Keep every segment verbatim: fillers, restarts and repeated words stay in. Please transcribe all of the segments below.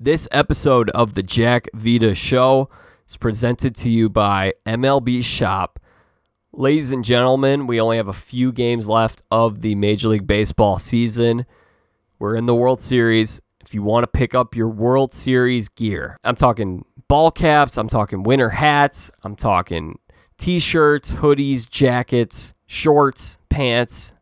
This episode of the Jack Vita Show is presented to you by M L B Shop. Ladies and gentlemen, we only have a few games left of the Major League Baseball season. We're in the World Series. If you want to pick up your World Series gear, I'm talking ball caps, I'm talking winter hats, I'm talking t-shirts, hoodies, jackets, shorts, pants,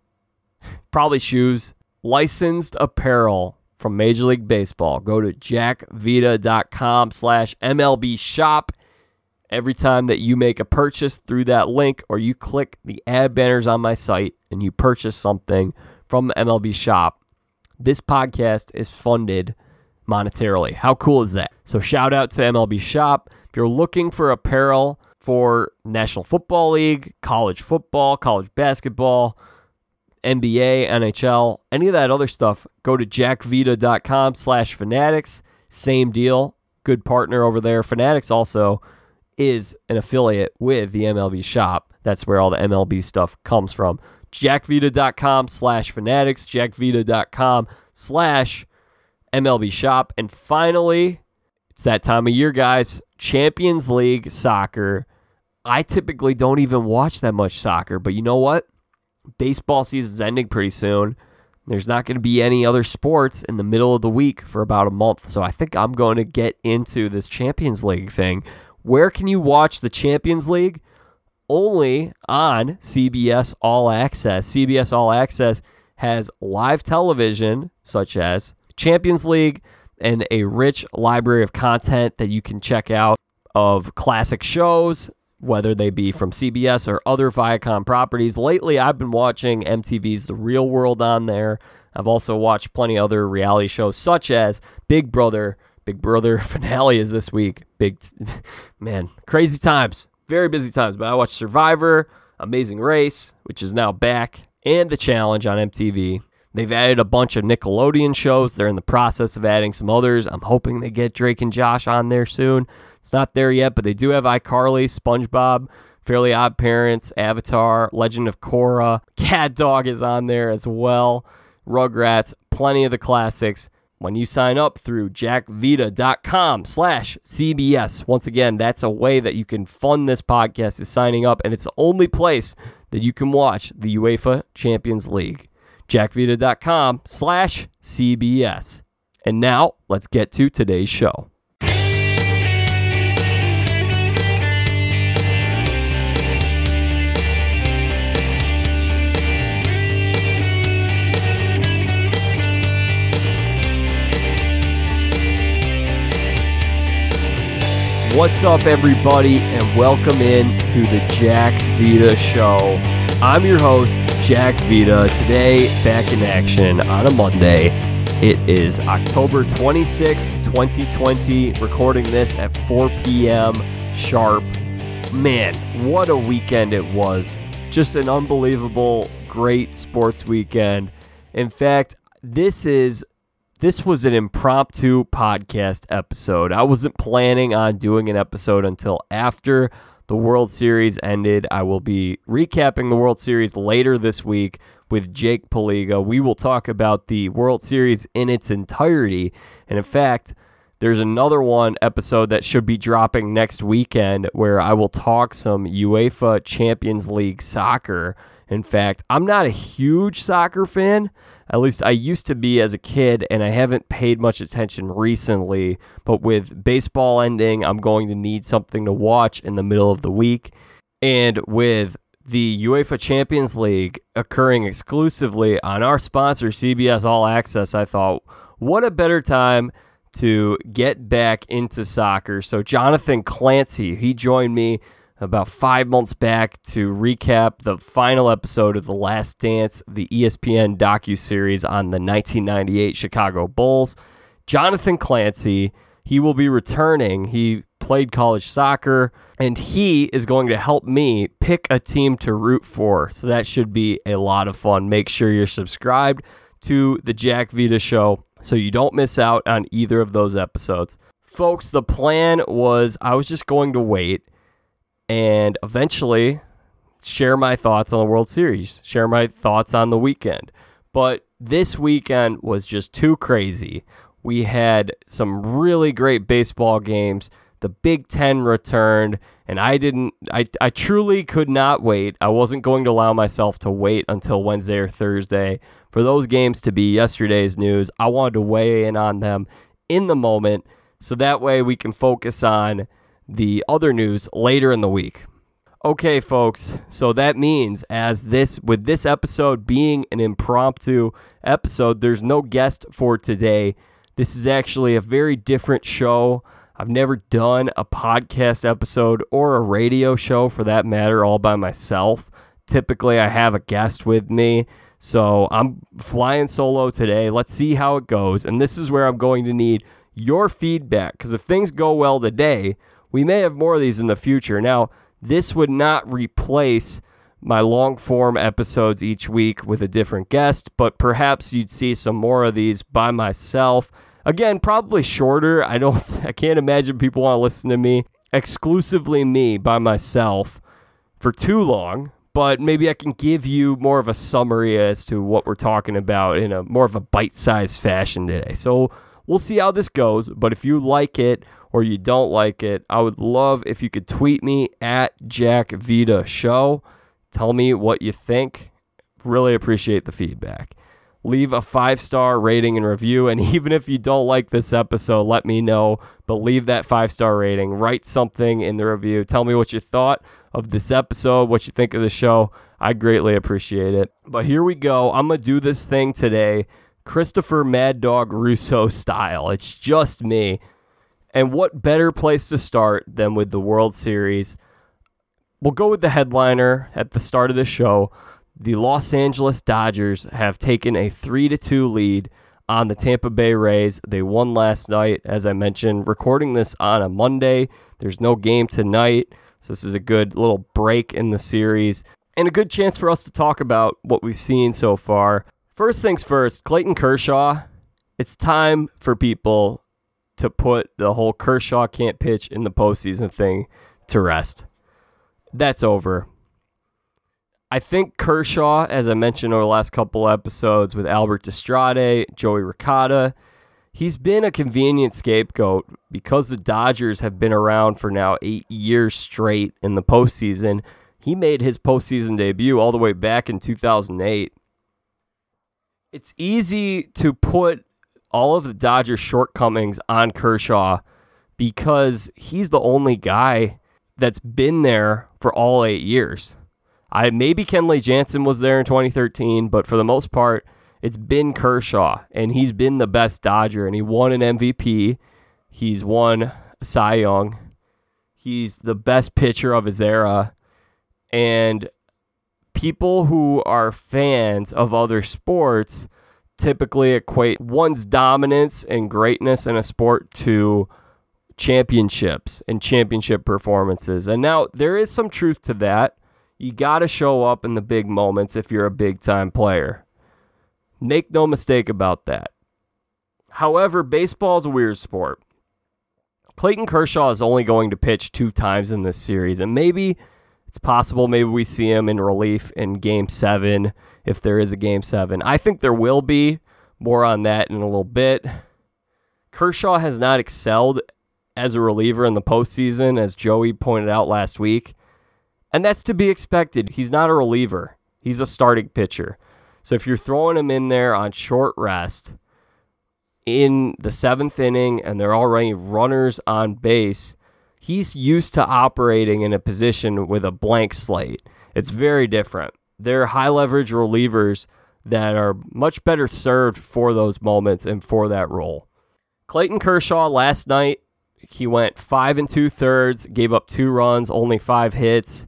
probably shoes, licensed apparel from Major League Baseball. Go to jackvita.com slash MLB shop. Every time that you make a purchase through that link or you click the ad banners on my site and you purchase something from the M L B shop, this podcast is funded monetarily. How cool is that? So shout out to M L B shop. If you're looking for apparel for National Football League, college football, college basketball, N B A, N H L, any of that other stuff, go to jackvita.com slash Fanatics. Same deal. Good partner over there. Fanatics also is an affiliate with the M L B shop. That's where all the M L B stuff comes from. jackvita.com slash Fanatics, jackvita.com slash M L B shop. And finally, it's that time of year, guys. Champions League soccer. I typically don't even watch that much soccer, but you know what? Baseball season's ending pretty soon. There's not going to be any other sports in the middle of the week for about a month. So I think I'm going to get into this Champions League thing. Where can you watch the Champions League? Only on C B S All Access. C B S All Access has live television, such as Champions League, and a rich library of content that you can check out of classic shows, whether they be from C B S or other Viacom properties. Lately, I've been watching M T V's The Real World on there. I've also watched plenty of other reality shows, such as Big Brother. Big Brother finale is this week. Big, t- man, crazy times. Very busy times. But I watched Survivor, Amazing Race, which is now back, and The Challenge on M T V. They've added a bunch of Nickelodeon shows. They're in the process of adding some others. I'm hoping they get Drake and Josh on there soon. It's not there yet, but they do have iCarly, SpongeBob, Fairly Odd Parents, Avatar, Legend of Korra. Cat Dog is on there as well. Rugrats, plenty of the classics. When you sign up through jackvita.com slash CBS, once again, that's a way that you can fund this podcast is signing up, and it's the only place that you can watch the UEFA Champions League. jackvita.com slash CBS. And now, let's get to today's show. What's up, everybody, and welcome in to the Jack Vita Show. I'm your host, Jack Vita. Today, back in action on a Monday. It is October twenty-sixth, twenty twenty, recording this at four p.m. sharp. Man, what a weekend it was. Just an unbelievable, great sports weekend. In fact, this is this was an impromptu podcast episode. I wasn't planning on doing an episode until after the World Series ended. I will be recapping the World Series later this week with Jake Paliga. We will talk about the World Series in its entirety. And in fact, there's another one episode that should be dropping next weekend where I will talk some UEFA Champions League soccer. In fact, I'm not a huge soccer fan. At least I used to be as a kid, and I haven't paid much attention recently. But with baseball ending, I'm going to need something to watch in the middle of the week. And with the UEFA Champions League occurring exclusively on our sponsor, C B S All Access, I thought, what a better time to get back into soccer. So Jonathan Clancy, he joined me about five months back to recap the final episode of The Last Dance, the E S P N docuseries on the nineteen ninety-eight Chicago Bulls. Jonathan Clancy, he will be returning. He played college soccer, and he is going to help me pick a team to root for. So that should be a lot of fun. Make sure you're subscribed to The Jack Vita Show so you don't miss out on either of those episodes. Folks, the plan was I was just going to wait and eventually share my thoughts on the World Series, share my thoughts on the weekend. But this weekend was just too crazy. we had some really great baseball games. The Big Ten returned, and I didn't, I, I truly could not wait. I wasn't going to allow myself to wait until Wednesday or Thursday for those games to be yesterday's news. I wanted to weigh in on them in the moment, so that way we can focus on the other news later in the week. Okay, folks, so that means as this, with this episode being an impromptu episode, there's no guest for today. This is actually a very different show. I've never done a podcast episode or a radio show, for that matter, all by myself. Typically, I have a guest with me, so I'm flying solo today. Let's see how it goes, and this is where I'm going to need your feedback, because if things go well today, we may have more of these in the future. Now, this would not replace my long-form episodes each week with a different guest, but perhaps you'd see some more of these by myself. Again, probably shorter. I don't. I can't imagine people want to listen to me, exclusively me, by myself for too long. But maybe I can give you more of a summary as to what we're talking about in a more of a bite-sized fashion today. So we'll see how this goes. But if you like it or you don't like it, I would love if you could tweet me at Jack Vita Show. Tell me what you think. Really appreciate the feedback. Leave a five-star rating and review. And even if you don't like this episode, let me know. But leave that five-star rating. Write something in the review. Tell me what you thought of this episode, what you think of the show. I greatly appreciate it. But here we go. I'm going to do this thing today, Christopher Mad Dog Russo style. It's just me. And what better place to start than with the World Series? We'll go with the headliner at the start of the show. The Los Angeles Dodgers have taken a three to two lead on the Tampa Bay Rays. They won last night, as I mentioned, recording this on a Monday. There's no game tonight, so this is a good little break in the series and a good chance for us to talk about what we've seen so far. First things first, Clayton Kershaw. It's time for people to put the whole Kershaw can't pitch in the postseason thing to rest. That's over. I think Kershaw, as I mentioned over the last couple episodes with Albert Estrada, Joey Riccata, he's been a convenient scapegoat because the Dodgers have been around for now eight years straight in the postseason. He made his postseason debut all the way back in two thousand eight. It's easy to put all of the Dodgers' shortcomings on Kershaw because he's the only guy that's been there for all eight years. I maybe Kenley Jansen was there in twenty thirteen, but for the most part, it's been Kershaw, and he's been the best Dodger, and he won an M V P. He's won Cy Young. He's the best pitcher of his era, and people who are fans of other sports typically equate one's dominance and greatness in a sport to championships and championship performances, and now there is some truth to that. You got to show up in the big moments if you're a big-time player. Make no mistake about that. However, baseball is a weird sport. Clayton Kershaw is only going to pitch two times in this series, and maybe it's possible maybe we see him in relief in Game seven, if there is a Game seven. I think there will be. More on that in a little bit. Kershaw has not excelled as a reliever in the postseason, as Joey pointed out last week. And that's to be expected. He's not a reliever. He's a starting pitcher. So if you're throwing him in there on short rest in the seventh inning and they're already runners on base, he's used to operating in a position with a blank slate. It's very different. They're high-leverage relievers that are much better served for those moments and for that role. Clayton Kershaw last night, he went five and two-thirds, gave up two runs, only five hits.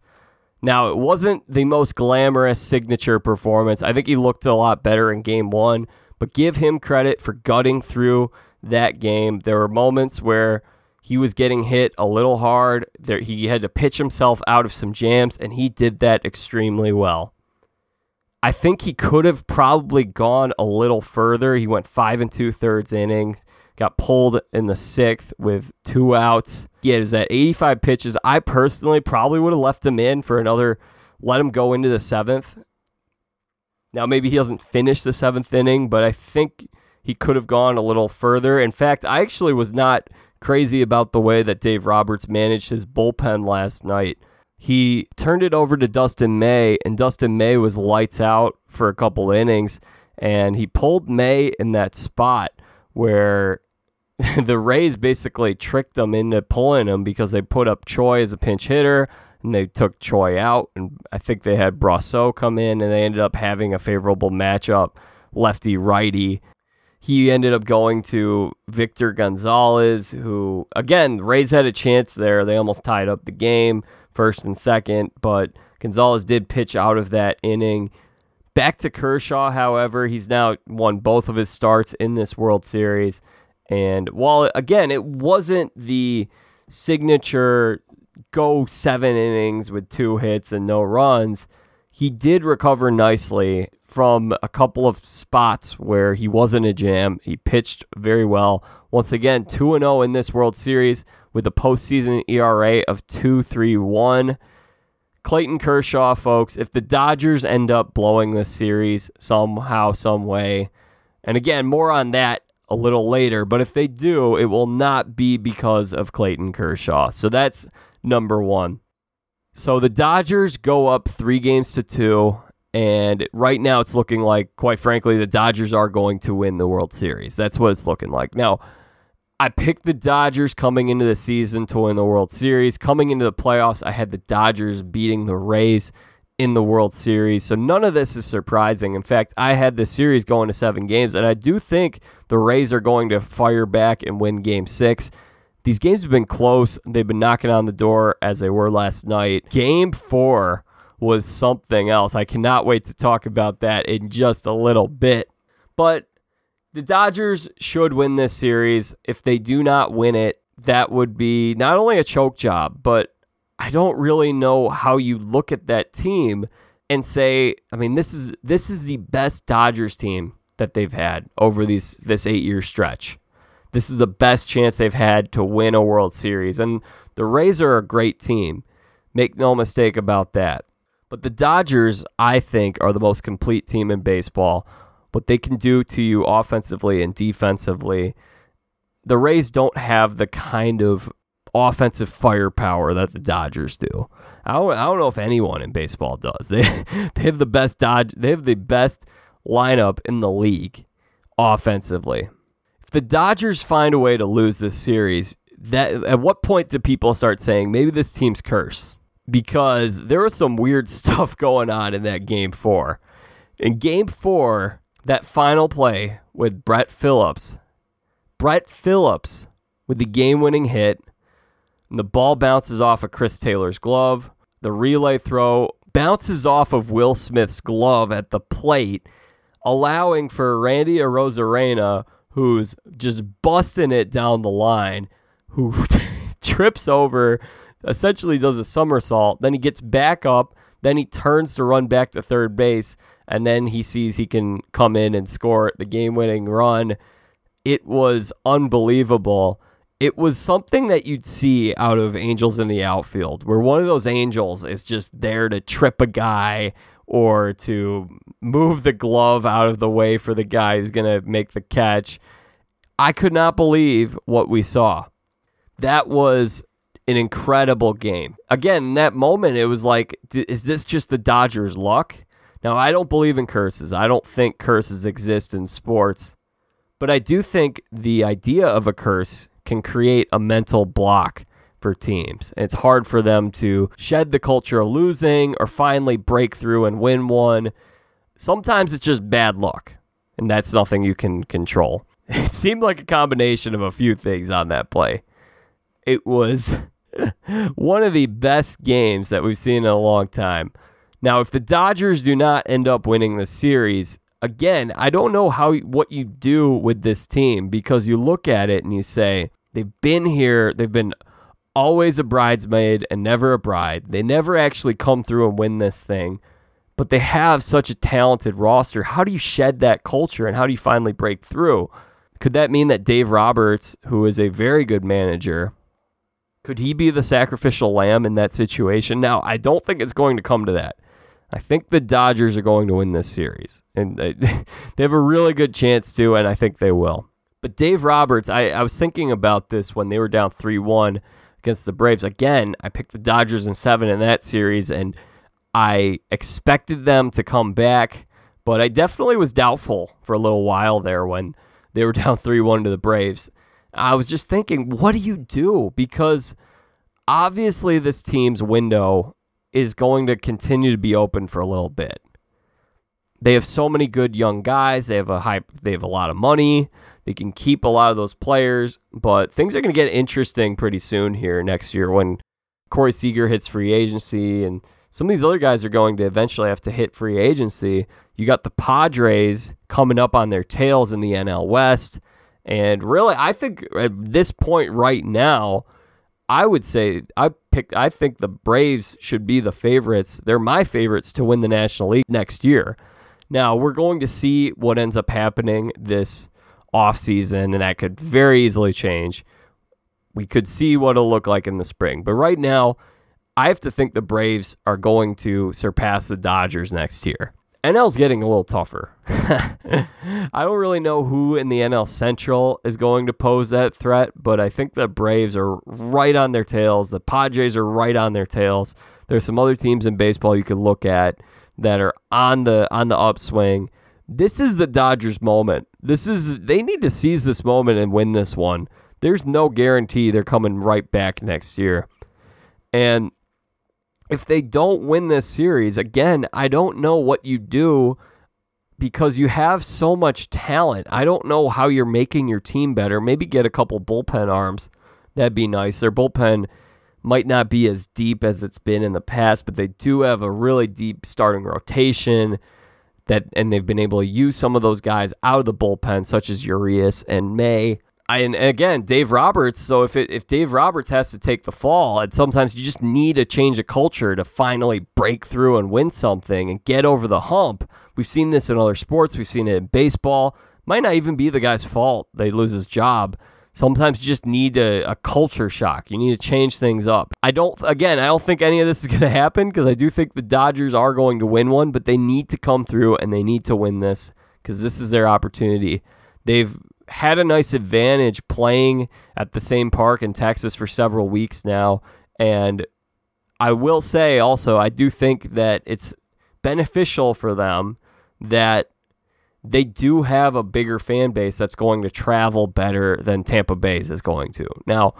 Now, it wasn't the most glamorous signature performance. I think he looked a lot better in game one, but give him credit for gutting through that game. There were moments where he was getting hit a little hard. There, he had to pitch himself out of some jams, and he did that extremely well. I think he could have probably gone a little further. He went five and two-thirds innings, got pulled in the sixth with two outs. Yeah, it was at eighty-five pitches. I personally probably would have left him in for another, let him go into the seventh. Now, maybe he doesn't finish the seventh inning, but I think he could have gone a little further. In fact, I actually was not crazy about the way that Dave Roberts managed his bullpen last night. He turned it over to Dustin May, and Dustin May was lights out for a couple innings, and he pulled May in that spot where the Rays basically tricked him into pulling him because they put up Choi as a pinch hitter, and they took Choi out, and I think they had Brasso come in, and they ended up having a favorable matchup, lefty-righty. He ended up going to Victor Gonzalez, who, again, the Rays had a chance there. They almost tied up the game, first and second, but Gonzalez did pitch out of that inning. Back to Kershaw, however, he's now won both of his starts in this World Series, and while, again, it wasn't the signature go seven innings with two hits and no runs, he did recover nicely from a couple of spots where he was in a jam. He pitched very well. Once again, two and oh in this World Series with a postseason E R A of two point three one. Clayton Kershaw, folks, if the Dodgers end up blowing this series somehow, some way, and again, more on that a little later, but if they do, it will not be because of Clayton Kershaw. So that's number one. So the Dodgers go up three games to two, and right now it's looking like, quite frankly, the Dodgers are going to win the World Series. That's what it's looking like. Now, I picked the Dodgers coming into the season to win the World Series. Coming into the playoffs, I had the Dodgers beating the Rays in the World Series. So none of this is surprising. In fact, I had the series going to seven games, and I do think the Rays are going to fire back and win game six. These games have been close. They've been knocking on the door as they were last night. Game four was something else. I cannot wait to talk about that in just a little bit. But the Dodgers should win this series. If they do not win it, that would be not only a choke job, but I don't really know how you look at that team and say, I mean, this is this is the best Dodgers team that they've had over these this eight-year stretch. This is the best chance they've had to win a World Series. And the Rays are a great team. Make no mistake about that. But the Dodgers, I think, are the most complete team in baseball. What they can do to you offensively and defensively, the Rays don't have the kind of offensive firepower that the Dodgers do. I don't, I don't know if anyone in baseball does. They they have the best Dodge. They have the best lineup in the league offensively. If the Dodgers find a way to lose this series, that at what point do people start saying maybe this team's curse? Because there was some weird stuff going on in that game four. In game four, that final play with Brett Phillips, Brett Phillips with the game-winning hit. And the ball bounces off of Chris Taylor's glove. The relay throw bounces off of Will Smith's glove at the plate, allowing for Randy Arozarena, who's just busting it down the line, who trips over, essentially does a somersault. Then he gets back up. Then he turns to run back to third base. And then he sees he can come in and score the game-winning run. It was unbelievable. It was something that you'd see out of Angels in the Outfield, where one of those Angels is just there to trip a guy or to move the glove out of the way for the guy who's going to make the catch. I could not believe what we saw. That was an incredible game. Again, in that moment, it was like, is this just the Dodgers' luck? Now, I don't believe in curses. I don't think curses exist in sports, but I do think the idea of a curse can create a mental block for teams. And it's hard for them to shed the culture of losing or finally break through and win one. Sometimes it's just bad luck, and that's nothing you can control. It seemed like a combination of a few things on that play. It was one of the best games that we've seen in a long time. Now, if the Dodgers do not end up winning the series, again, I don't know how what you do with this team, because you look at it and you say, they've been here, they've been always a bridesmaid and never a bride. They never actually come through and win this thing, but they have such a talented roster. How do you shed that culture, and how do you finally break through? Could that mean that Dave Roberts, who is a very good manager, could he be the sacrificial lamb in that situation? Now, I don't think it's going to come to that. I think the Dodgers are going to win this series. And they, they have a really good chance to, and I think they will. But Dave Roberts, I, I was thinking about this when they were down three one against the Braves. Again, I picked the Dodgers in seven in that series, and I expected them to come back. But I definitely was doubtful for a little while there when they were down three one to the Braves. I was just thinking, what do you do? Because obviously this team's window is going to continue to be open for a little bit. They have so many good young guys. They have a high, they have a lot of money. They can keep a lot of those players, but things are going to get interesting pretty soon here next year when Corey Seager hits free agency and some of these other guys are going to eventually have to hit free agency. You got the Padres coming up on their tails in the N L West. And really, I think at this point right now, I would say I pick. I think the Braves should be the favorites. They're my favorites to win the National League next year. Now, we're going to see what ends up happening this offseason, and that could very easily change. We could see what it'll look like in the spring. But right now, I have to think the Braves are going to surpass the Dodgers next year. N L's getting a little tougher. I don't really know who in the N L Central is going to pose that threat, but I think the Braves are right on their tails. The Padres are right on their tails. There's some other teams in baseball you could look at that are on the on the upswing. This is the Dodgers' moment. This is they need to seize this moment and win this one. There's no guarantee they're coming right back next year. And if they don't win this series, again, I don't know what you do because you have so much talent. I don't know how you're making your team better. Maybe get a couple bullpen arms. That'd be nice. Their bullpen might not be as deep as it's been in the past, but they do have a really deep starting rotation, that, and they've been able to use some of those guys out of the bullpen, such as Urias and May. I, and again, Dave Roberts, so if it, if Dave Roberts has to take the fall, and sometimes you just need a change of culture to finally break through and win something and get over the hump. We've seen this in other sports. We've seen it in baseball. Might not even be the guy's fault they lose his job. Sometimes you just need a, a culture shock. You need to change things up. I don't, again, I don't think any of this is going to happen because I do think the Dodgers are going to win one, but they need to come through and they need to win this because this is their opportunity. They've had a nice advantage playing at the same park in Texas for several weeks now. And I will say also, I do think that it's beneficial for them that they do have a bigger fan base that's going to travel better than Tampa Bay's is going to. Now,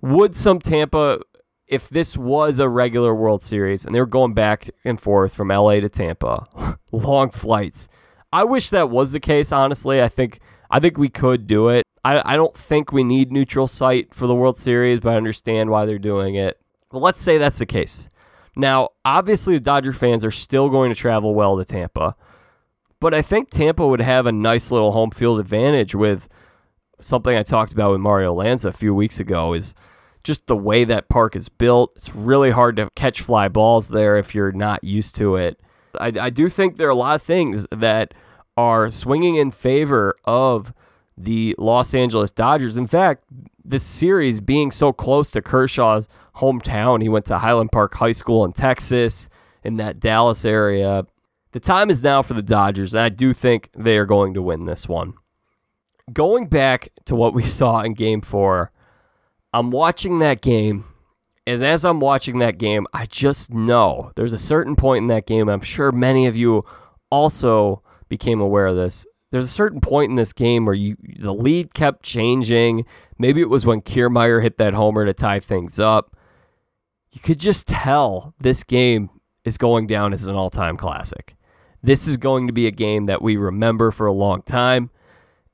would some Tampa, if this was a regular World Series and they were going back and forth from L A to Tampa, long flights. I wish that was the case, honestly. I think... I think we could do it. I, I don't think we need neutral site for the World Series, but I understand why they're doing it. But let's say that's the case. Now, obviously, the Dodger fans are still going to travel well to Tampa, but I think Tampa would have a nice little home field advantage with something I talked about with Mario Lanza a few weeks ago is just the way that park is built. It's really hard to catch fly balls there if you're not used to it. I, I do think there are a lot of things that are swinging in favor of the Los Angeles Dodgers. In fact, this series being so close to Kershaw's hometown, he went to Highland Park High School in Texas, in that Dallas area. The time is now for the Dodgers, and I do think they are going to win this one. Going back to what we saw in Game four, I'm watching that game, and as I'm watching that game, I just know there's a certain point in that game, I'm sure many of you also became aware of this. There's a certain point in this game where you the lead kept changing. Maybe it was when Kiermaier hit that homer to tie things up. You could just tell this game is going down as an all-time classic. This is going to be a game that we remember for a long time,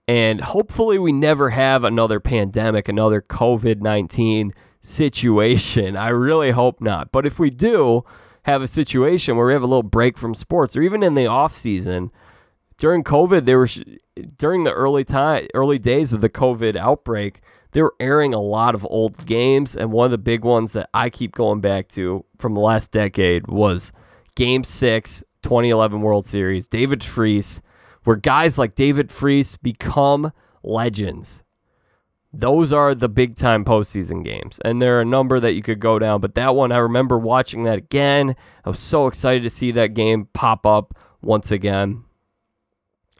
and hopefully we never have another pandemic, another covid nineteen situation. I really hope not. But if we do have a situation where we have a little break from sports, or even in the off-season, during COVID, they were during the early time, early days of the COVID outbreak, they were airing a lot of old games, and one of the big ones that I keep going back to from the last decade was Game six, twenty eleven World Series, David Freese, where guys like David Freese become legends. Those are the big-time postseason games, and there are a number that you could go down, but that one, I remember watching that again. I was so excited to see that game pop up once again.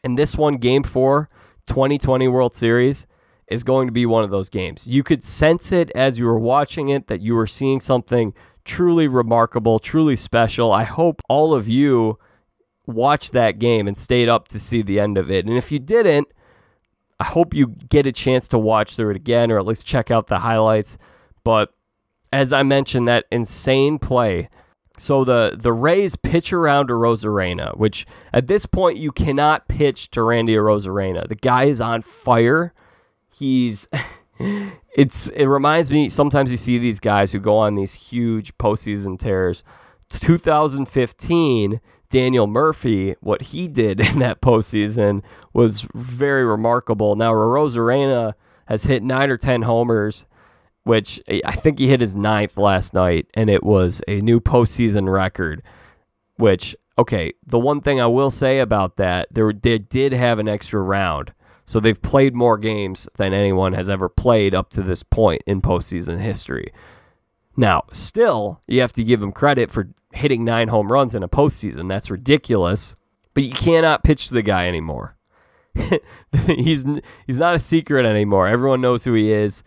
And this one, Game four, twenty twenty World Series, is going to be one of those games. You could sense it as you were watching it, that you were seeing something truly remarkable, truly special. I hope all of you watched that game and stayed up to see the end of it. And if you didn't, I hope you get a chance to watch through it again, or at least check out the highlights. But as I mentioned, that insane play. So the, the Rays pitch around Arozarena, which at this point you cannot pitch to Randy Arozarena. The guy is on fire. He's it's it reminds me, sometimes you see these guys who go on these huge postseason tears. two thousand fifteen Daniel Murphy, what he did in that postseason was very remarkable. Now, Arozarena has hit nine or ten homers, which I think he hit his ninth last night, and it was a new postseason record, which, okay, the one thing I will say about that, there they did have an extra round, so they've played more games than anyone has ever played up to this point in postseason history. Now, still, you have to give him credit for hitting nine home runs in a postseason. That's ridiculous. But you cannot pitch to the guy anymore. he's he's not a secret anymore. Everyone knows who he is.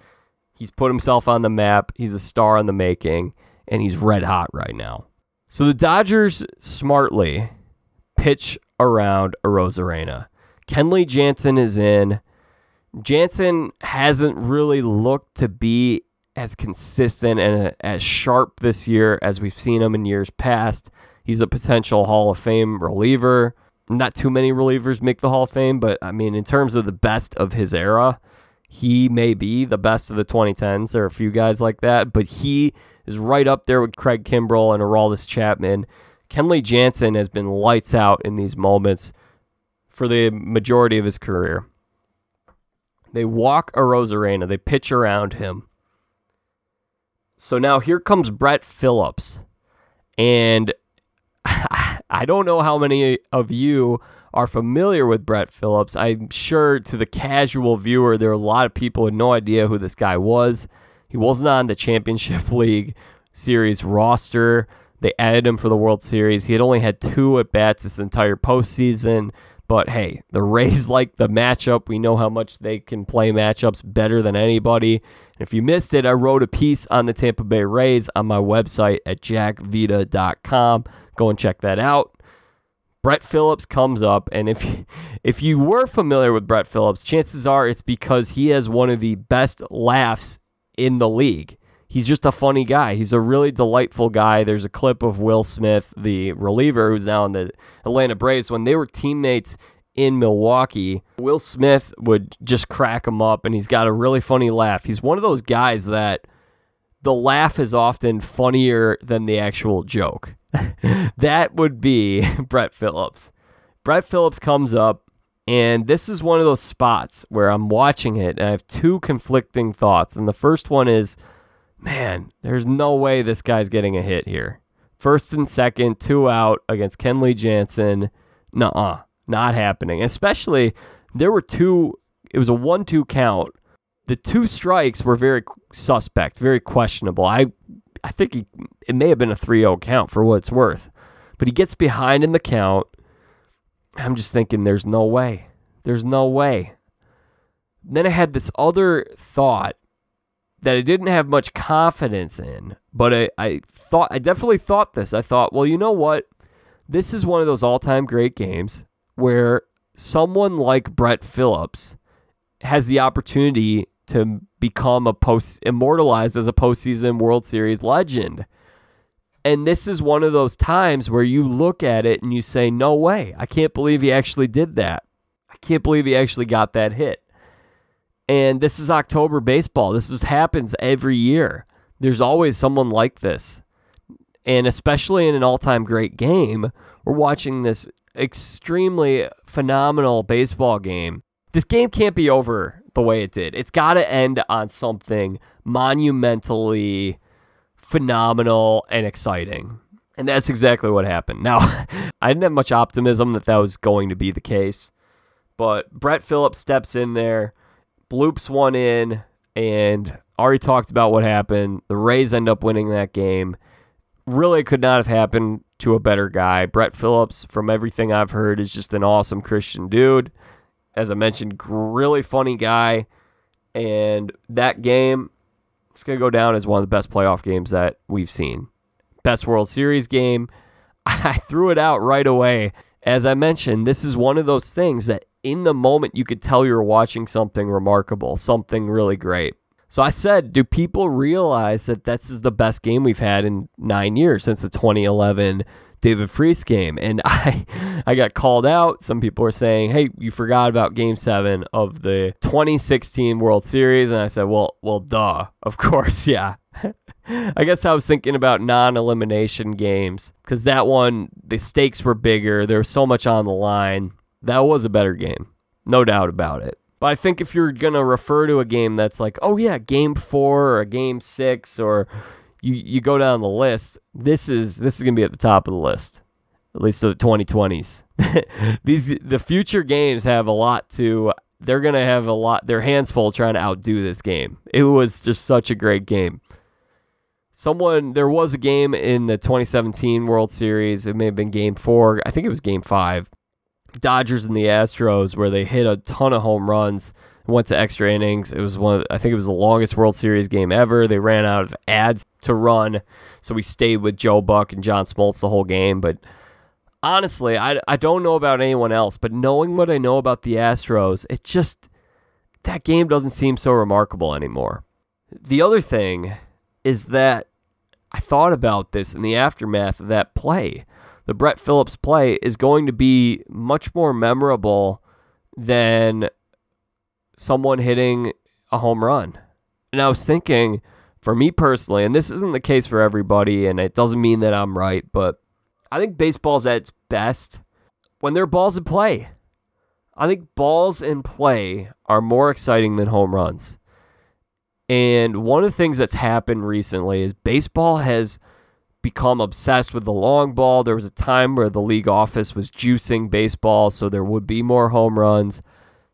He's put himself on the map. He's a star in the making, and he's red hot right now. So the Dodgers smartly pitch around Arozarena. Kenley Jansen is in. Jansen hasn't really looked to be as consistent and as sharp this year as we've seen him in years past. He's a potential Hall of Fame reliever. Not too many relievers make the Hall of Fame, but I mean, in terms of the best of his era, he may be the best of the twenty tens. There are a few guys like that, but he is right up there with Craig Kimbrell and Aroldis Chapman. Kenley Jansen has been lights out in these moments for the majority of his career. They walk Arozarena. They pitch around him. So now here comes Brett Phillips, and I don't know how many of you are familiar with Brett Phillips. I'm sure to the casual viewer, there are a lot of people who had no idea who this guy was. He wasn't on the Championship League Series roster. They added him for the World Series. He had only had two at-bats this entire postseason, but hey, the Rays like the matchup. We know how much they can play matchups better than anybody. And if you missed it, I wrote a piece on the Tampa Bay Rays on my website at jack vita dot com. Go and check that out. Brett Phillips comes up, and if you, if you were familiar with Brett Phillips, chances are it's because he has one of the best laughs in the league. He's just a funny guy. He's a really delightful guy. There's a clip of Will Smith, the reliever who's now in the Atlanta Braves. When they were teammates in Milwaukee, Will Smith would just crack him up, and he's got a really funny laugh. He's one of those guys that the laugh is often funnier than the actual joke. That would be Brett Phillips. Brett Phillips comes up, and this is one of those spots where I'm watching it, and I have two conflicting thoughts. And the first one is, man, there's no way this guy's getting a hit here. First and second, two out against Kenley Jansen. Nuh-uh, not happening. Especially, there were two, it was a one two count. The two strikes were very suspect, very questionable. I I think he, it may have been a three oh count for what it's worth. But he gets behind in the count. I'm just thinking, there's no way. There's no way. Then I had this other thought that I didn't have much confidence in, but I, I thought I definitely thought this. I thought, well, you know what? This is one of those all-time great games where someone like Brett Phillips has the opportunity to become a post immortalized as a postseason World Series legend. And this is one of those times where you look at it and you say, no way. I can't believe he actually did that. I can't believe he actually got that hit. And this is October baseball. This just happens every year. There's always someone like this. And especially in an all-time great game, we're watching this extremely phenomenal baseball game. This game can't be over the way it did. It's got to end on something monumentally phenomenal and exciting. And that's exactly what happened. Now, I didn't have much optimism that that was going to be the case. But Brett Phillips steps in there, bloops one in, and already talked about what happened. The Rays end up winning that game. Really could not have happened to a better guy. Brett Phillips, from everything I've heard, is just an awesome Christian dude. As I mentioned, really funny guy. And that game, it's going to go down as one of the best playoff games that we've seen. Best World Series game. I threw it out right away. As I mentioned, this is one of those things that in the moment you could tell you're watching something remarkable, something really great. So I said, do people realize that this is the best game we've had in nine years since the twenty eleven David Freese game? And I I got called out. Some people were saying, hey, you forgot about Game seven of the twenty sixteen World Series. And I said, well, well, duh, of course, yeah. I guess I was thinking about non-elimination games because that one, the stakes were bigger. There was so much on the line. That was a better game, no doubt about it. But I think if you're going to refer to a game that's like, oh, yeah, game four or game six, or you, you go down the list, this is this is going to be at the top of the list, at least the twenty twenties. These the future games have a lot to, they're going to have a lot, their hands full trying to outdo this game. It was just such a great game. Someone, there was a game in the twenty seventeen World Series, it may have been game four, I think it was game five. Dodgers and the Astros, where they hit a ton of home runs, went to extra innings. It was one of, I think it was the longest World Series game ever. They ran out of ads to run, so we stayed with Joe Buck and John Smoltz the whole game. But honestly, I, I don't know about anyone else, but knowing what I know about the Astros, it just, that game doesn't seem so remarkable anymore. The other thing is that I thought about this in the aftermath of that play. The Brett Phillips play is going to be much more memorable than someone hitting a home run. And I was thinking, for me personally, and this isn't the case for everybody, and it doesn't mean that I'm right, but I think baseball's at its best when there are balls in play. I think balls in play are more exciting than home runs. And one of the things that's happened recently is baseball has become obsessed with the long ball. There was a time where the league office was juicing baseball so there would be more home runs.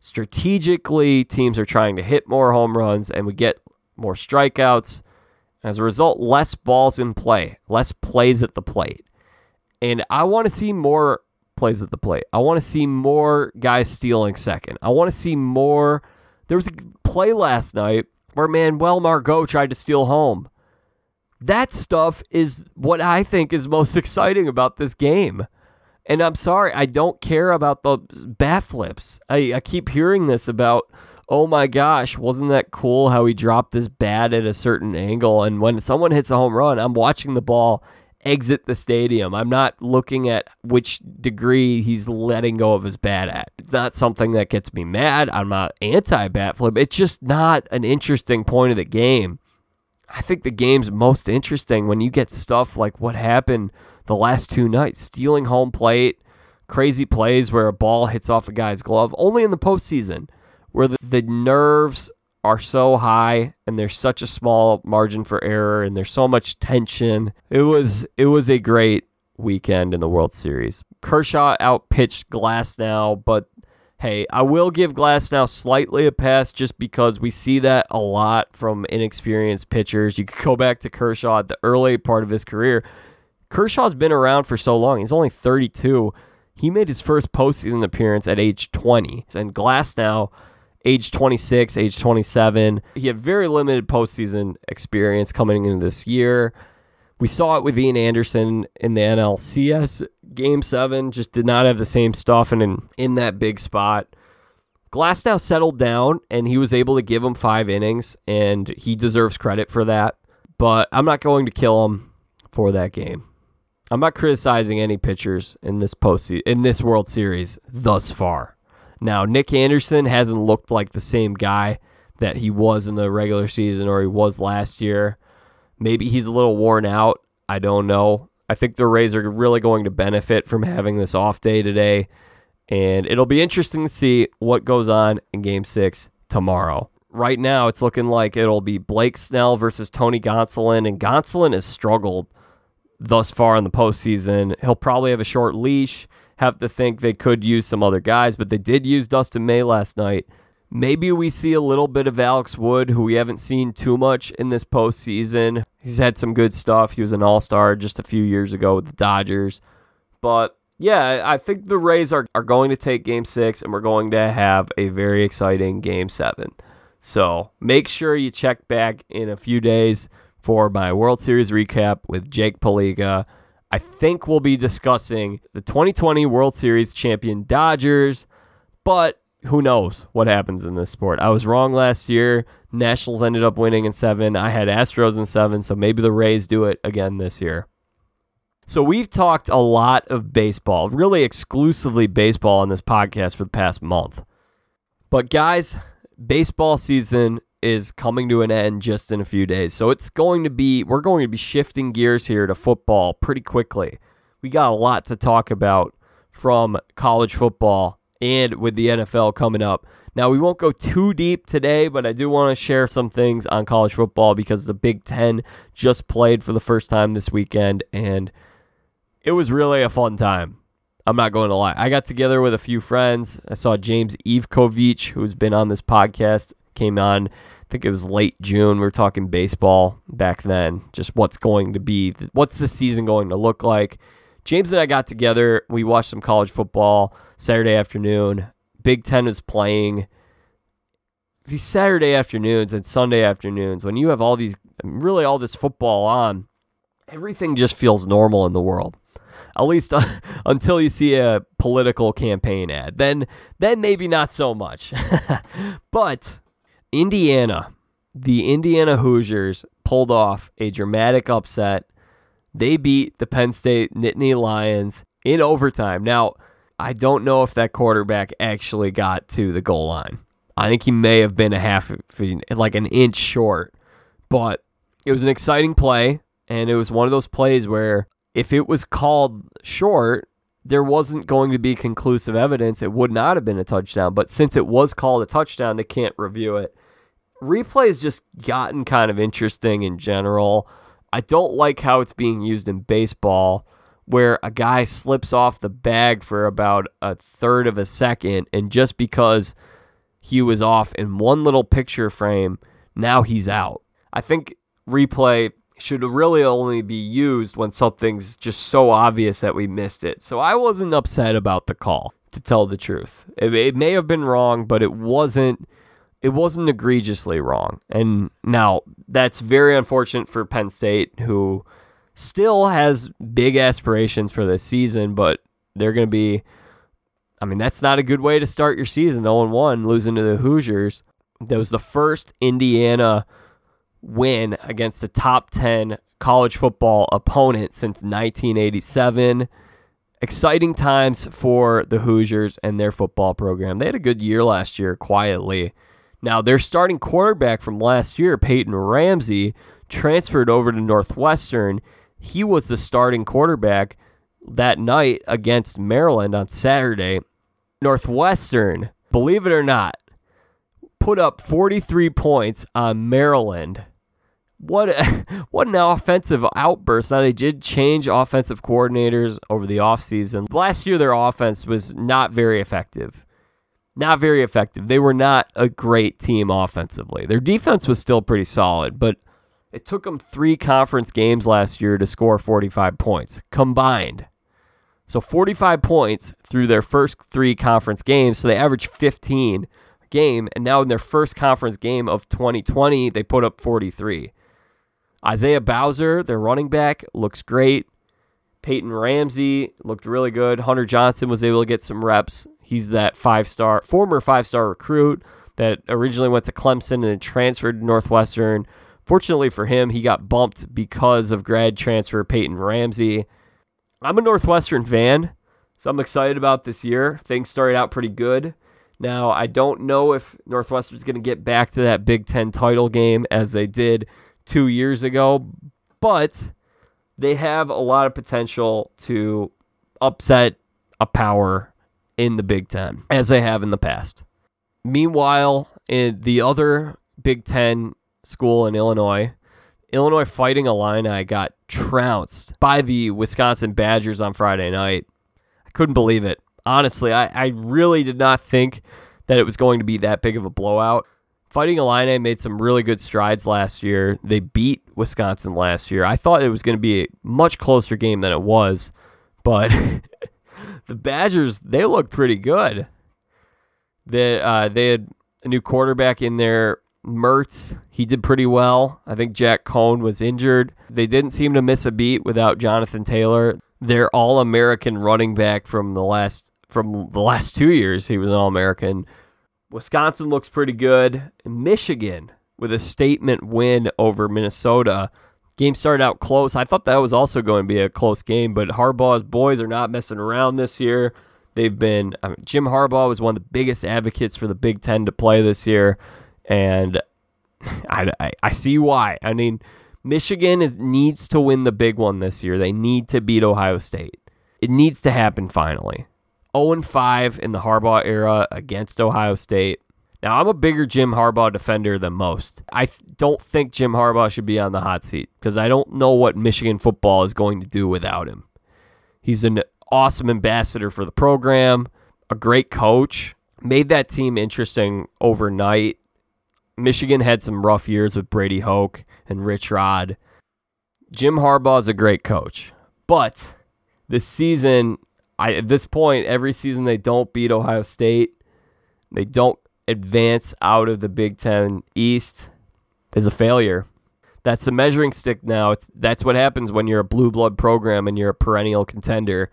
Strategically, teams are trying to hit more home runs and we get more strikeouts. As a result, less balls in play, less plays at the plate. And I want to see more plays at the plate. I want to see more guys stealing second. I want to see more. There was a play last night where Manuel Margot tried to steal home. That stuff is what I think is most exciting about this game. And I'm sorry, I don't care about the bat flips. I, I keep hearing this about, oh my gosh, wasn't that cool how he dropped this bat at a certain angle? And when someone hits a home run, I'm watching the ball exit the stadium. I'm not looking at which degree he's letting go of his bat at. It's not something that gets me mad. I'm not anti-bat flip. It's just not an interesting point of the game. I think the game's most interesting when you get stuff like what happened the last two nights. Stealing home plate, crazy plays where a ball hits off a guy's glove, only in the postseason, where the, the nerves are so high and there's such a small margin for error and there's so much tension. It was it was a great weekend in the World Series. Kershaw outpitched Glasnow, but hey, I will give Glasnow slightly a pass just because we see that a lot from inexperienced pitchers. You could go back to Kershaw at the early part of his career. Kershaw's been around for so long. He's only thirty-two. He made his first postseason appearance at age twenty. And Glasnow, age twenty-six, age twenty-seven. He had very limited postseason experience coming into this year. We saw it with Ian Anderson in the N L C S Game seven, just did not have the same stuff and in, in that big spot. Glasnow settled down, and he was able to give him five innings, and he deserves credit for that. But I'm not going to kill him for that game. I'm not criticizing any pitchers in this postseason, in this World Series thus far. Now, Nick Anderson hasn't looked like the same guy that he was in the regular season or he was last year. Maybe he's a little worn out. I don't know. I think the Rays are really going to benefit from having this off day today. And it'll be interesting to see what goes on in Game six tomorrow. Right now, it's looking like it'll be Blake Snell versus Tony Gonsolin. And Gonsolin has struggled thus far in the postseason. He'll probably have a short leash. Have to think they could use some other guys. But they did use Dustin May last night. Maybe we see a little bit of Alex Wood, who we haven't seen too much in this postseason. He's had some good stuff. He was an all-star just a few years ago with the Dodgers. But, yeah, I think the Rays are, are going to take Game six, and we're going to have a very exciting Game seven. So make sure you check back in a few days for my World Series recap with Jake Paliga. I think we'll be discussing the twenty twenty World Series champion Dodgers, but who knows what happens in this sport. I was wrong last year. Nationals ended up winning in seven. I had Astros in seven, so maybe the Rays do it again this year. So we've talked a lot of baseball, really exclusively baseball on this podcast for the past month. But guys, baseball season is coming to an end just in a few days. So it's going to be, we're going to be shifting gears here to football pretty quickly. We got a lot to talk about from college football and with the N F L coming up. Now, we won't go too deep today, but I do want to share some things on college football because the Big Ten just played for the first time this weekend, and it was really a fun time. I'm not going to lie. I got together with a few friends. I saw James Ivkovich, who's been on this podcast, came on, I think it was late June. We were talking baseball back then, just what's going to be, what's the season going to look like. James and I got together. We watched some college football Saturday afternoon. Big Ten is playing. These Saturday afternoons and Sunday afternoons, when you have all these, really all this football on, everything just feels normal in the world. At least uh, until you see a political campaign ad. Then, then maybe not so much. But Indiana, the Indiana Hoosiers pulled off a dramatic upset. They beat the Penn State Nittany Lions in overtime. Now, I don't know if that quarterback actually got to the goal line. I think he may have been a half, like an inch short, but it was an exciting play, and it was one of those plays where if it was called short, there wasn't going to be conclusive evidence. It would not have been a touchdown, but since it was called a touchdown, they can't review it. Replay's just gotten kind of interesting in general. I don't like how it's being used in baseball, where a guy slips off the bag for about a third of a second, and just because he was off in one little picture frame, now he's out. I think replay should really only be used when something's just so obvious that we missed it. So I wasn't upset about the call, to tell the truth. It, it may have been wrong, but it wasn't it wasn't egregiously wrong. And now that's very unfortunate for Penn State, who still has big aspirations for this season, but they're going to be, I mean, that's not a good way to start your season, oh and one, losing to the Hoosiers. That was the first Indiana win against the top ten college football opponent since nineteen eighty-seven. Exciting times for the Hoosiers and their football program. They had a good year last year, quietly. Now, their starting quarterback from last year, Peyton Ramsey, transferred over to Northwestern. He was the starting quarterback that night against Maryland on Saturday. Northwestern, believe it or not, put up forty-three points on Maryland. What a, what an offensive outburst. Now, they did change offensive coordinators over the offseason. Last year, their offense was not very effective. Not very effective. They were not a great team offensively. Their defense was still pretty solid, but it took them three conference games last year to score forty-five points combined. So forty-five points through their first three conference games, so they averaged fifteen game, and now in their first conference game of twenty twenty, they put up forty-three. Isaiah Bowser, their running back, looks great. Peyton Ramsey looked really good. Hunter Johnson was able to get some reps. He's that five-star, former five-star recruit that originally went to Clemson and then transferred to Northwestern. Fortunately for him, he got bumped because of grad transfer Peyton Ramsey. I'm a Northwestern fan, so I'm excited about this year. Things started out pretty good. Now, I don't know if Northwestern's going to get back to that Big Ten title game as they did two years ago, but they have a lot of potential to upset a power in the Big Ten, as they have in the past. Meanwhile, in the other Big Ten school in Illinois, Illinois Fighting Illini got trounced by the Wisconsin Badgers on Friday night. I couldn't believe it. Honestly, I, I really did not think that it was going to be that big of a blowout. Fighting Illini made some really good strides last year. They beat Wisconsin last year. I thought it was going to be a much closer game than it was, but the Badgers, they looked pretty good. They, uh, they had a new quarterback in there, Mertz. He did pretty well. I think Jack Cohn was injured. They didn't seem to miss a beat without Jonathan Taylor. Their All-American running back from the last from the last two years, he was an All-American. Wisconsin looks pretty good. Michigan with a statement win over Minnesota. Game started out close. I thought that was also going to be a close game, but Harbaugh's boys are not messing around this year. They've been, I mean, Jim Harbaugh was one of the biggest advocates for the Big Ten to play this year, and I, I, I see why. I mean, Michigan is, needs to win the big one this year. They need to beat Ohio State. It needs to happen finally. oh and five in the Harbaugh era against Ohio State. Now, I'm a bigger Jim Harbaugh defender than most. I th- don't think Jim Harbaugh should be on the hot seat because I don't know what Michigan football is going to do without him. He's an awesome ambassador for the program, a great coach, made that team interesting overnight. Michigan had some rough years with Brady Hoke and Rich Rod. Jim Harbaugh is a great coach, but this season... I, at this point, every season they don't beat Ohio State, they don't advance out of the Big Ten East, is a failure. That's the measuring stick now. It's that's what happens when you're a blue blood program and you're a perennial contender.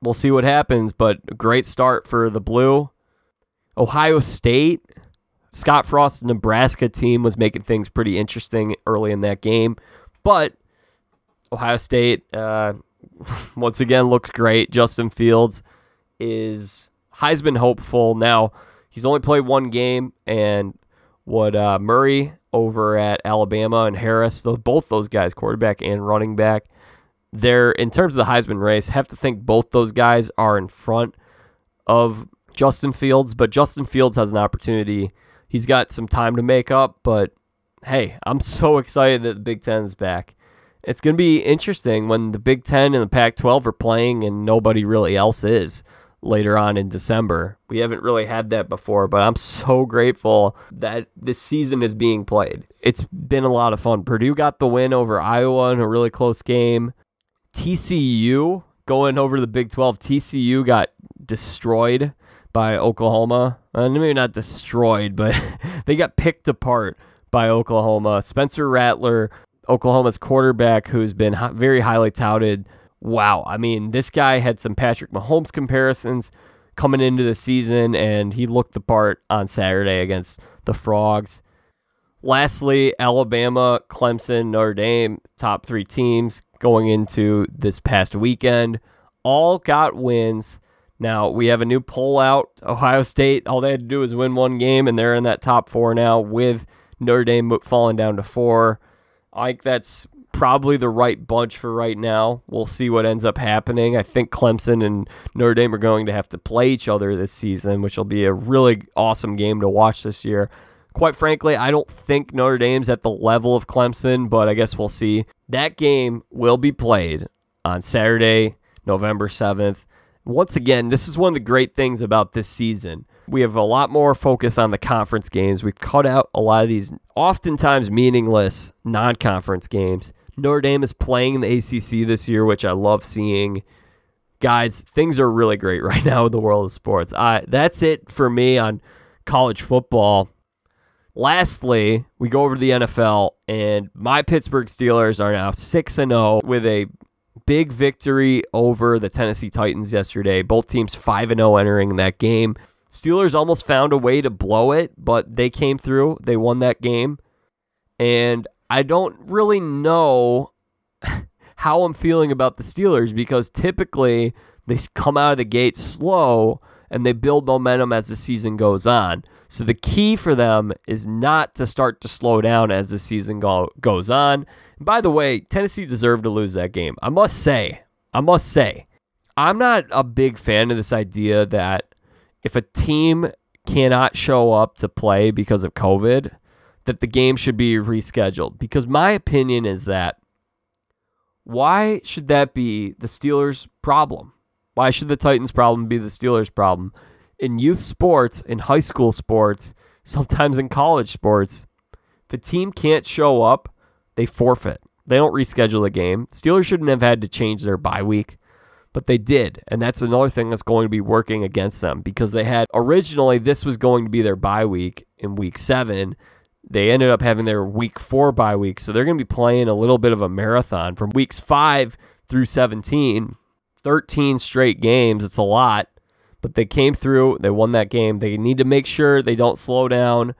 We'll see what happens, but a great start for the blue. Ohio State, Scott Frost's Nebraska team was making things pretty interesting early in that game, but Ohio State... Uh, Once again, looks great. Justin Fields is Heisman hopeful. Now, he's only played one game, and what uh, Murray over at Alabama and Harris, those, both those guys, quarterback and running back, they're, in terms of the Heisman race, have to think both those guys are in front of Justin Fields, but Justin Fields has an opportunity. He's got some time to make up, but hey, I'm so excited that the Big Ten is back. It's going to be interesting when the Big Ten and the Pac twelve are playing and nobody really else is later on in December. We haven't really had that before, but I'm so grateful that this season is being played. It's been a lot of fun. Purdue got the win over Iowa in a really close game. T C U, going over to the Big twelve, T C U got destroyed by Oklahoma. Uh, maybe not destroyed, but they got picked apart by Oklahoma. Spencer Rattler, Oklahoma's quarterback, who's been very highly touted. Wow. I mean, this guy had some Patrick Mahomes comparisons coming into the season, and he looked the part on Saturday against the Frogs. Lastly, Alabama, Clemson, Notre Dame, top three teams going into this past weekend, all got wins. Now, we have a new poll out. Ohio State, all they had to do was win one game, and they're in that top four now with Notre Dame falling down to four. I think that's probably the right bunch for right now. We'll see what ends up happening. I think Clemson and Notre Dame are going to have to play each other this season, which will be a really awesome game to watch this year. Quite frankly, I don't think Notre Dame's at the level of Clemson, but I guess we'll see. That game will be played on Saturday, November seventh. Once again, this is one of the great things about this season. We have a lot more focus on the conference games. We've cut out a lot of these oftentimes meaningless non-conference games. Notre Dame is playing in the A C C this year, which I love seeing. Guys, things are really great right now in the world of sports. I, that's it for me on college football. Lastly, we go over to the N F L, and my Pittsburgh Steelers are now six and oh with a big victory over the Tennessee Titans yesterday. Both teams five and oh entering that game. Steelers almost found a way to blow it, but they came through. They won that game. And I don't really know how I'm feeling about the Steelers because typically they come out of the gate slow and they build momentum as the season goes on. So the key for them is not to start to slow down as the season go- goes on. And by the way, Tennessee deserved to lose that game. I must say, I must say, I'm not a big fan of this idea that if a team cannot show up to play because of COVID, that the game should be rescheduled. Because my opinion is that why should that be the Steelers' problem? Why should the Titans' problem be the Steelers' problem? in youth sports, in high school sports, sometimes in college sports, the team can't show up, they forfeit. They don't reschedule the game. Steelers shouldn't have had to change their bye week, but they did. And that's another thing that's going to be working against them, because they had originally, this was going to be their bye week in week seven. They ended up having their week four bye week. So they're going to be playing a little bit of a marathon from weeks five through seventeen, thirteen straight games. It's a lot, but they came through. They won that game. They need to make sure they don't slow down,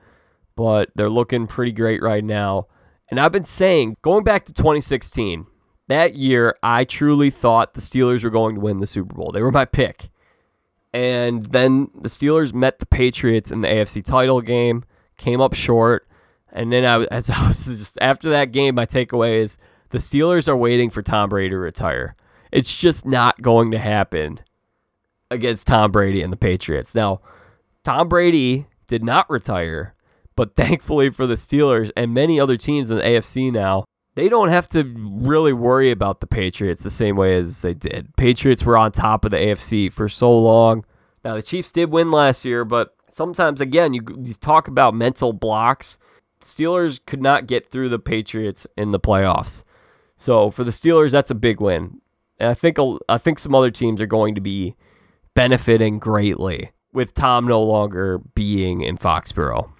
but they're looking pretty great right now. And I've been saying, going back to twenty sixteen, that year, I truly thought the Steelers were going to win the Super Bowl. They were my pick. And then the Steelers met the Patriots in the A F C title game, came up short. And then I, as I was just after that game, my takeaway is the Steelers are waiting for Tom Brady to retire. It's just not going to happen against Tom Brady and the Patriots. Now, Tom Brady did not retire, but thankfully for the Steelers and many other teams in the A F C now, they don't have to really worry about the Patriots the same way as they did. Patriots were on top of the A F C for so long. Now, the Chiefs did win last year, but sometimes, again, you, you talk about mental blocks. The Steelers could not get through the Patriots in the playoffs. So for the Steelers, that's a big win. And I think, I think some other teams are going to be benefiting greatly with Tom no longer being in Foxborough.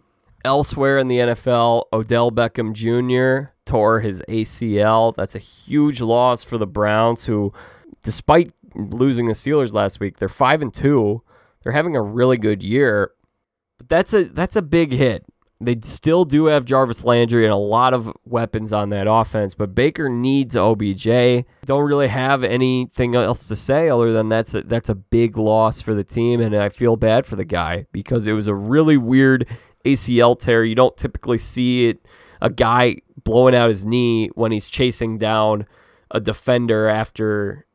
Elsewhere in the N F L, Odell Beckham Junior tore his A C L. That's a huge loss for the Browns, who, despite losing the Steelers last week, they're five and two. They're having a really good year. But that's a that's a big hit. They still do have Jarvis Landry and a lot of weapons on that offense, but Baker needs O B J. Don't really have anything else to say other than that's a, that's a big loss for the team, and I feel bad for the guy because it was a really weird A C L tear. You don't typically see it, a guy blowing out his knee when he's chasing down a defender after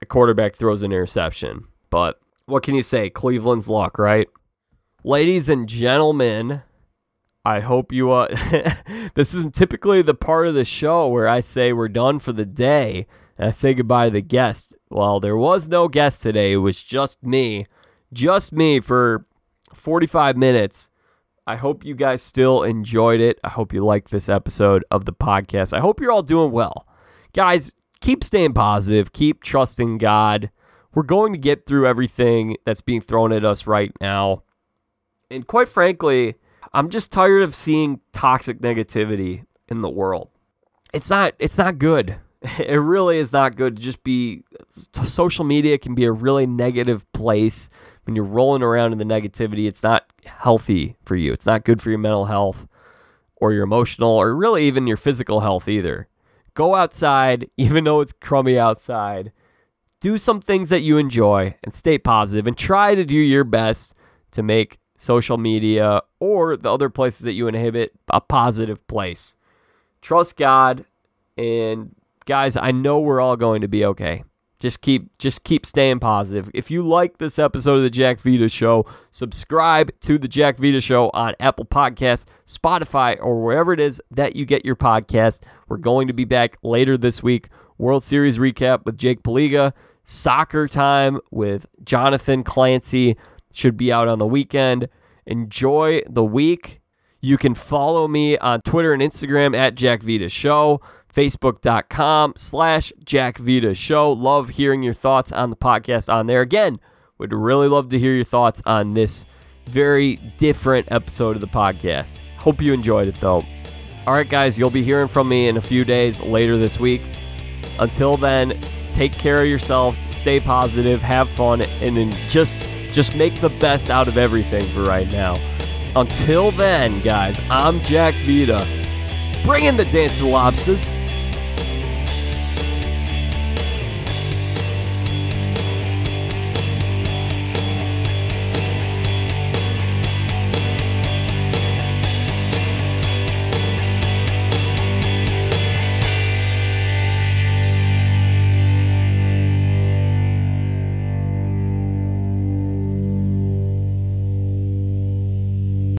a quarterback throws an interception. But what can you say? Cleveland's luck, right? Ladies and gentlemen, I hope you... Uh, this isn't typically the part of the show where I say we're done for the day and I say goodbye to the guest. Well, there was no guest today. It was just me. Just me for forty-five minutes. I hope you guys still enjoyed it. I hope you liked this episode of the podcast. I hope you're all doing well. Guys, keep staying positive. Keep trusting God. We're going to get through everything that's being thrown at us right now. And quite frankly, I'm just tired of seeing toxic negativity in the world. It's not, it's not good. It really is not good to just be... Social media can be a really negative place. When you're rolling around in the negativity, it's not healthy for you. It's not good for your mental health or your emotional or really even your physical health either. Go outside, even though it's crummy outside. Do some things that you enjoy and stay positive and try to do your best to make social media or the other places that you inhibit a positive place. Trust God, and guys, I know we're all going to be okay. Just keep just keep staying positive. If you like this episode of The Jack Vita Show, subscribe to The Jack Vita Show on Apple Podcasts, Spotify, or wherever it is that you get your podcast. We're going to be back later this week. World Series recap with Jake Paliga. Soccer time with Jonathan Clancy should be out on the weekend. Enjoy the week. You can follow me on Twitter and Instagram at Jack Vita Show. Facebook.com slash Jack Vita Show. Love hearing your thoughts on the podcast on there. Again, would really love to hear your thoughts on this very different episode of the podcast. Hope you enjoyed it, though. All right, guys, you'll be hearing from me in a few days later this week. Until then, take care of yourselves, stay positive, have fun, and then just, just make the best out of everything for right now. Until then, guys, I'm Jack Vita. Bring in the dance to the lobsters.